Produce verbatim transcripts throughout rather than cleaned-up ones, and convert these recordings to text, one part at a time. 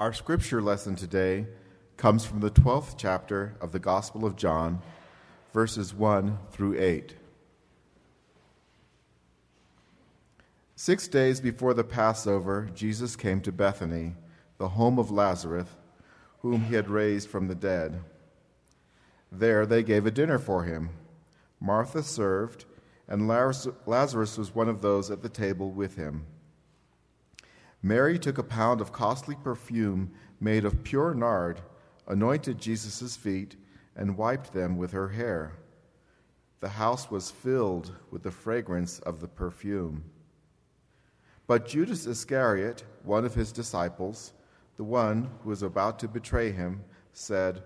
Our scripture lesson today comes from the twelfth chapter of the Gospel of John, verses one through eight. Six days before the Passover, Jesus came to Bethany, the home of Lazarus, whom he had raised from the dead. There they gave a dinner for him. Martha served, and Lazarus was one of those at the table with him. Mary took a pound of costly perfume made of pure nard, anointed Jesus' feet, and wiped them with her hair. The house was filled with the fragrance of the perfume. But Judas Iscariot, one of his disciples, the one who was about to betray him, said,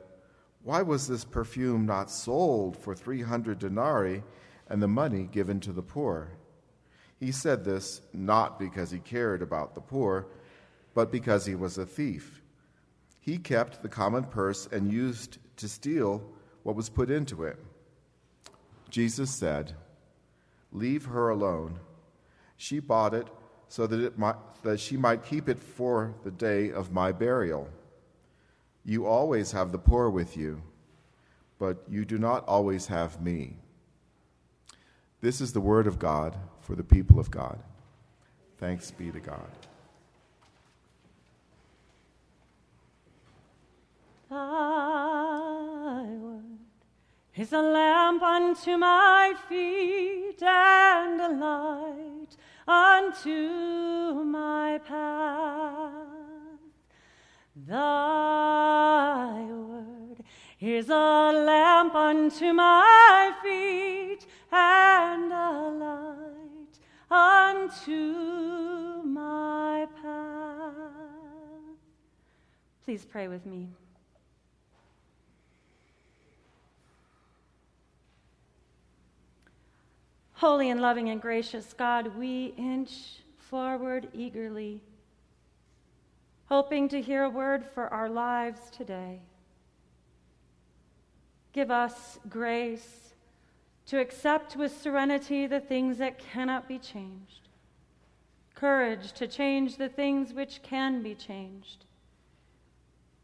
"Why was this perfume not sold for three hundred denarii and the money given to the poor?" He said this not because he cared about the poor, but because he was a thief. He kept the common purse and used to steal what was put into it. Jesus said, "Leave her alone. She bought it so that, it might, that she might keep it for the day of my burial. You always have the poor with you, but you do not always have me." This is the word of God for the people of God. Thanks be to God. Thy word is a lamp unto my feet and a light unto my path. Thy word is a lamp unto my feet and a light unto my path. Please pray with me. Holy and loving and gracious God, we inch forward eagerly, hoping to hear a word for our lives today. Give us grace to accept with serenity the things that cannot be changed, courage to change the things which can be changed,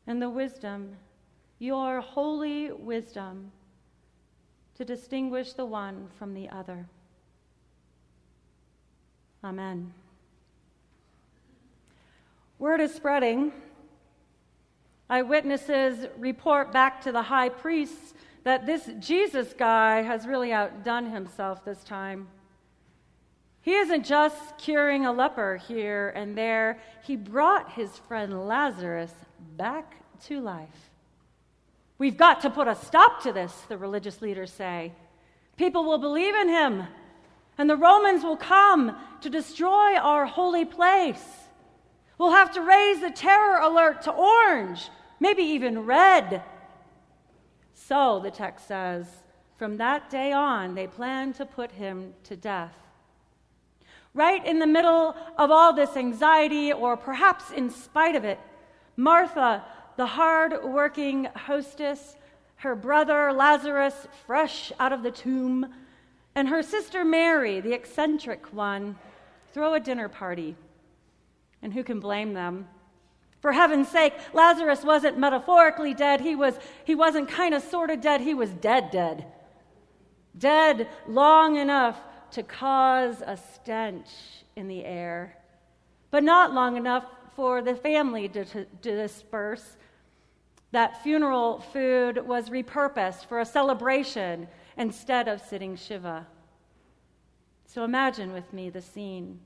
and the wisdom, your holy wisdom, to distinguish the one from the other. Amen. Word is spreading. Eyewitnesses report back to the high priests that this Jesus guy has really outdone himself this time. He isn't just curing a leper here and there. He brought his friend Lazarus back to life. "We've got to put a stop to this," the religious leaders say. "People will believe in him, and the Romans will come to destroy our holy place. We'll have to raise the terror alert to orange, maybe even red." So, the text says, from that day on, they plan to put him to death. Right in the middle of all this anxiety, or perhaps in spite of it, Martha, the hard-working hostess, her brother Lazarus, fresh out of the tomb, and her sister Mary, the eccentric one, throw a dinner party. And who can blame them? For heaven's sake, Lazarus wasn't metaphorically dead. He was, he wasn't kind of sort of dead. He was dead dead. Dead long enough to cause a stench in the air, but not long enough for the family to, to, to disperse. That funeral food was repurposed for a celebration instead of sitting Shiva. So imagine with me the scene.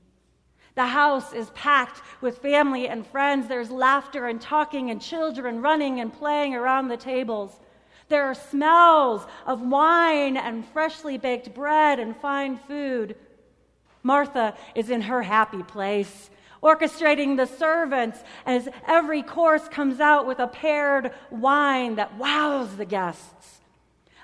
The house is packed with family and friends. There's laughter and talking and children running and playing around the tables. There are smells of wine and freshly baked bread and fine food. Martha is in her happy place, orchestrating the servants as every course comes out with a paired wine that wows the guests.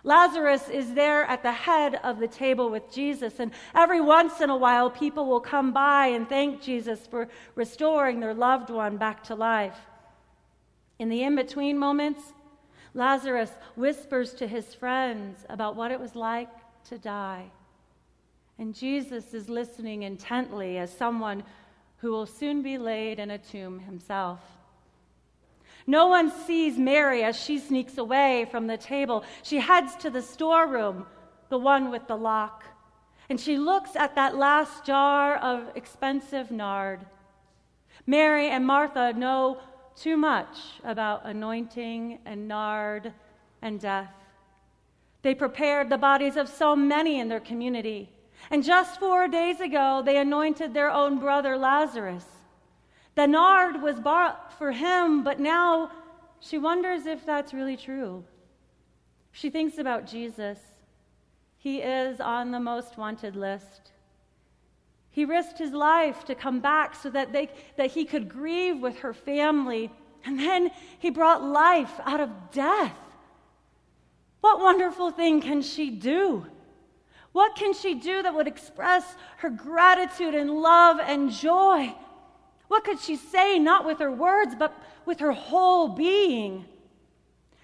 Lazarus is there at the head of the table with Jesus, and every once in a while people will come by and thank Jesus for restoring their loved one back to life. In the in-between moments, Lazarus whispers to his friends about what it was like to die. And Jesus is listening intently as someone who will soon be laid in a tomb himself. No one sees Mary as she sneaks away from the table. She heads to the storeroom, the one with the lock, and she looks at that last jar of expensive nard. Mary and Martha know too much about anointing and nard and death. They prepared the bodies of so many in their community, and just four days ago, they anointed their own brother Lazarus. The nard was bought for him, but now she wonders if that's really true. She thinks about Jesus. He is on the most wanted list. He risked his life to come back so that they that he could grieve with her family, and then he brought life out of death. What wonderful thing can she do? What can she do that would express her gratitude and love and joy? What could she say, not with her words, but with her whole being?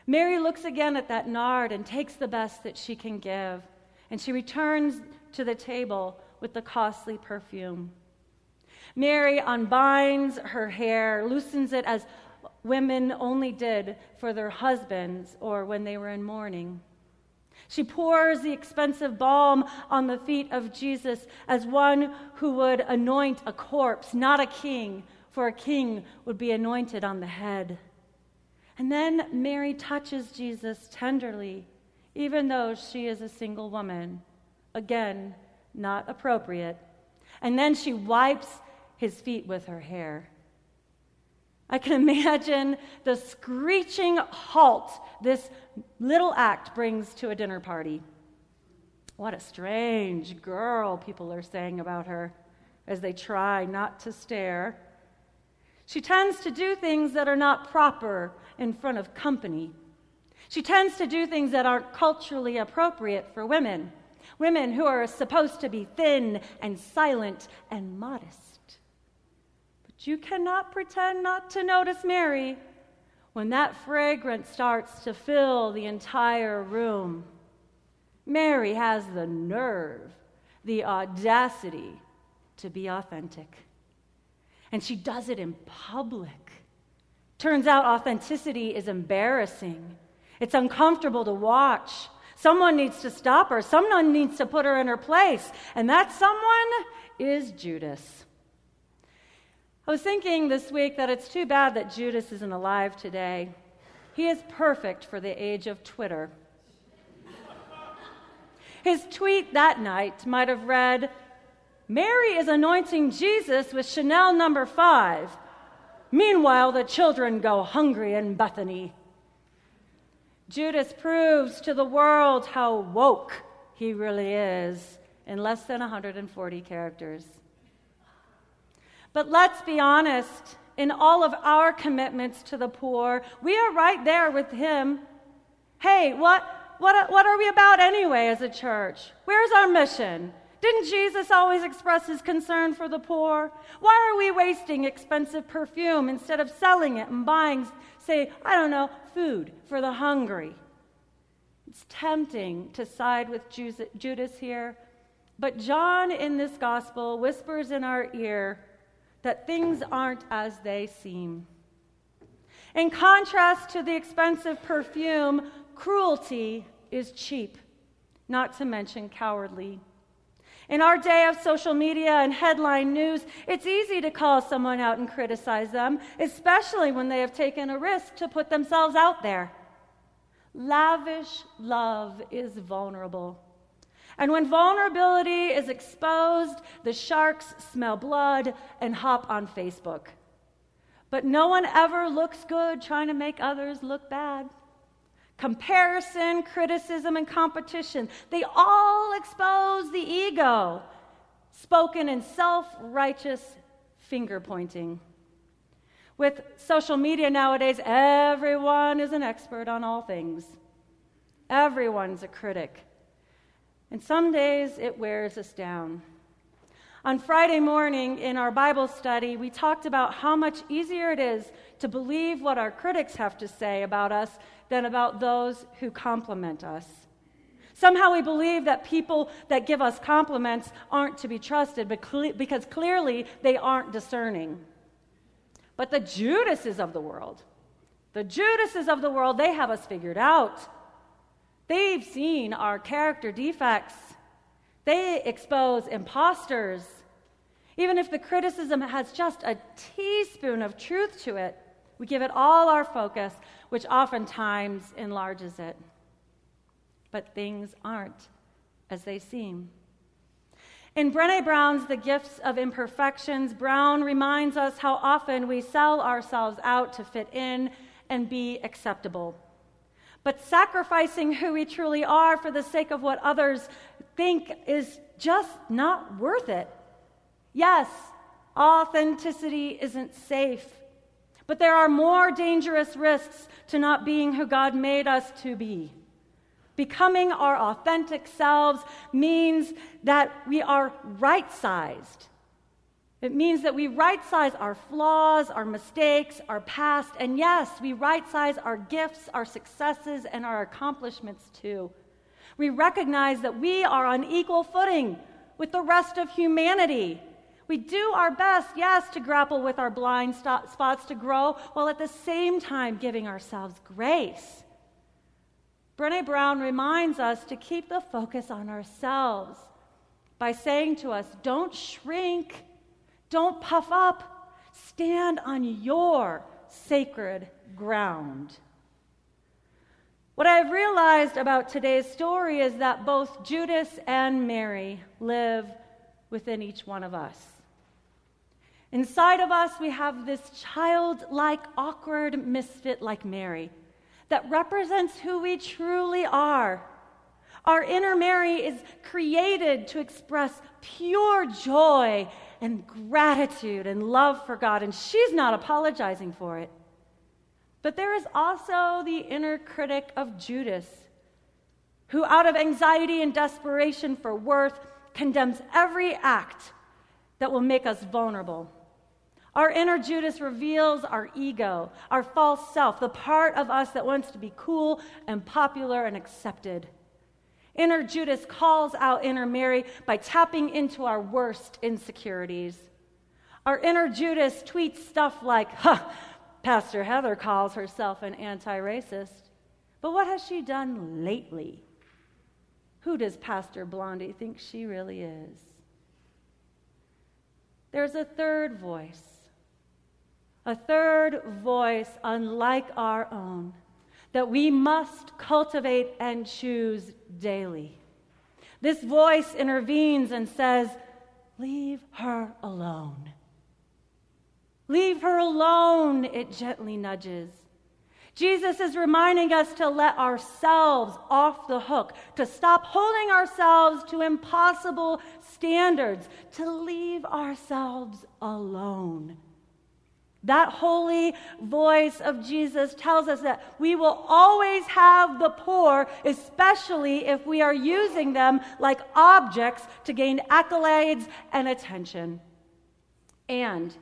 Mary looks again at that nard and takes the best that she can give, and she returns to the table with the costly perfume. Mary unbinds her hair, loosens it as women only did for their husbands or when they were in mourning. She pours the expensive balm on the feet of Jesus as one who would anoint a corpse, not a king, for a king would be anointed on the head. And then Mary touches Jesus tenderly, even though she is a single woman. Again, not appropriate. And then she wipes his feet with her hair. I can imagine the screeching halt this little act brings to a dinner party. What a strange girl, people are saying about her as they try not to stare. She tends to do things that are not proper in front of company. She tends to do things that aren't culturally appropriate for women, women who are supposed to be thin and silent and modest. You cannot pretend not to notice Mary when that fragrance starts to fill the entire room. Mary has the nerve, the audacity to be authentic. And she does it in public. Turns out authenticity is embarrassing. It's uncomfortable to watch. Someone needs to stop her. Someone needs to put her in her place. And that someone is Judas. I was thinking this week that it's too bad that Judas isn't alive today. He is perfect for the age of Twitter. His tweet that night might have read, "Mary is anointing Jesus with Chanel number five. Meanwhile, the children go hungry in Bethany." Judas proves to the world how woke he really is in less than one hundred forty characters. But let's be honest, in all of our commitments to the poor, we are right there with him. Hey, what, what, what are we about anyway as a church? Where's our mission? Didn't Jesus always express his concern for the poor? Why are we wasting expensive perfume instead of selling it and buying, say, I don't know, food for the hungry? It's tempting to side with Judas here, but John in this gospel whispers in our ear that things aren't as they seem. In contrast to the expensive perfume, cruelty is cheap, not to mention cowardly. In our day of social media and headline news, it's easy to call someone out and criticize them, especially when they have taken a risk to put themselves out there. Lavish love is vulnerable. And when vulnerability is exposed, the sharks smell blood and hop on Facebook. But no one ever looks good trying to make others look bad. Comparison, criticism, and competition, they all expose the ego, spoken in self-righteous finger-pointing. With social media nowadays, everyone is an expert on all things. Everyone's a critic. And some days it wears us down. On Friday morning in our Bible study, we talked about how much easier it is to believe what our critics have to say about us than about those who compliment us. Somehow we believe that people that give us compliments aren't to be trusted because clearly they aren't discerning. But the Judases of the world, The Judases of the world, they have us figured out. They've seen our character defects. They expose imposters. Even if the criticism has just a teaspoon of truth to it, we give it all our focus, which oftentimes enlarges it. But things aren't as they seem. In Brené Brown's The Gifts of Imperfections, Brown reminds us how often we sell ourselves out to fit in and be acceptable. But sacrificing who we truly are for the sake of what others think is just not worth it. Yes, authenticity isn't safe, but there are more dangerous risks to not being who God made us to be. Becoming our authentic selves means that we are right-sized. It means that we right-size our flaws, our mistakes, our past, and yes, we right-size our gifts, our successes, and our accomplishments too. We recognize that we are on equal footing with the rest of humanity. We do our best, yes, to grapple with our blind st- spots to grow, while at the same time giving ourselves grace. Brené Brown reminds us to keep the focus on ourselves by saying to us, don't shrink, don't puff up, stand on your sacred ground. What I've realized about today's story is that both Judas and Mary live within each one of us. Inside of us, we have this childlike, awkward misfit like Mary that represents who we truly are. Our inner Mary is created to express pure joy and gratitude and love for God, and she's not apologizing for it. But there is also the inner critic of Judas, who out of anxiety and desperation for worth condemns every act that will make us vulnerable. Our inner Judas reveals our ego, our false self, the part of us that wants to be cool and popular and accepted. Inner Judas calls out inner Mary by tapping into our worst insecurities. Our inner Judas tweets stuff like, huh, Pastor Heather calls herself an anti-racist, but what has she done lately? Who does Pastor Blondie think she really is? There's a third voice. A third voice unlike our own that we must cultivate and choose daily. This voice intervenes and says, leave her alone. Leave her alone, it gently nudges. Jesus is reminding us to let ourselves off the hook, to stop holding ourselves to impossible standards, to leave ourselves alone. That holy voice of Jesus tells us that we will always have the poor, especially if we are using them like objects to gain accolades and attention. And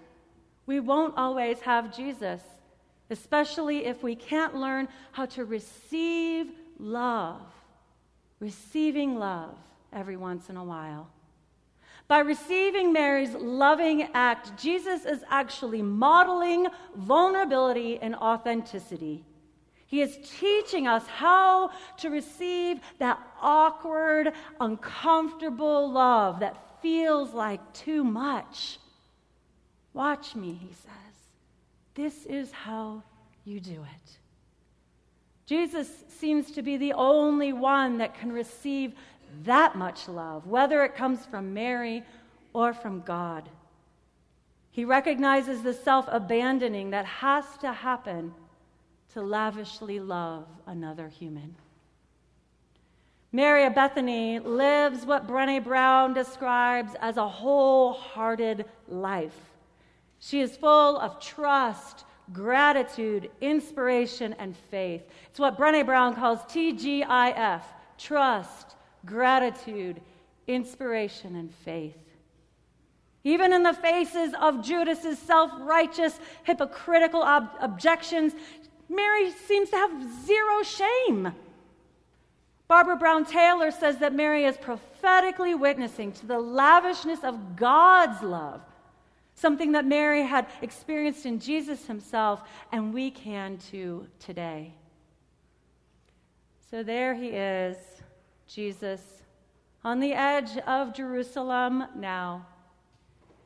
we won't always have Jesus, especially if we can't learn how to receive love, receiving love every once in a while. By receiving Mary's loving act, Jesus is actually modeling vulnerability and authenticity. He is teaching us how to receive that awkward, uncomfortable love that feels like too much. Watch me, he says. This is how you do it. Jesus seems to be the only one that can receive that much love, whether it comes from Mary or from God. He recognizes the self-abandoning that has to happen to lavishly love another human. Mary of Bethany lives what Brené Brown describes as a wholehearted life. She is full of trust, gratitude, inspiration, and faith. It's what Brené Brown calls T G I F, trust, gratitude, inspiration, and faith. Even in the faces of Judas's self-righteous, hypocritical ob- objections, Mary seems to have zero shame. Barbara Brown Taylor says that Mary is prophetically witnessing to the lavishness of God's love, something that Mary had experienced in Jesus himself, and we can too today. So there he is, Jesus, on the edge of Jerusalem now.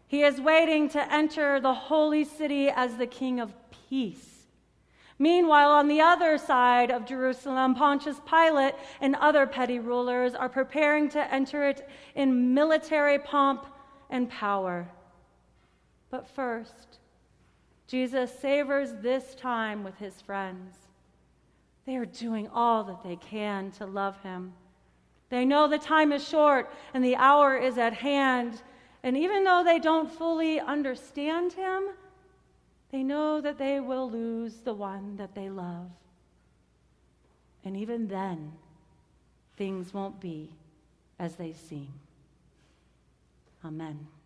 He is waiting to enter the holy city as the King of Peace. Meanwhile, on the other side of Jerusalem, Pontius Pilate and other petty rulers are preparing to enter it in military pomp and power. But first, Jesus savors this time with his friends. They are doing all that they can to love him. They know the time is short and the hour is at hand. And even though they don't fully understand him, they know that they will lose the one that they love. And even then, things won't be as they seem. Amen.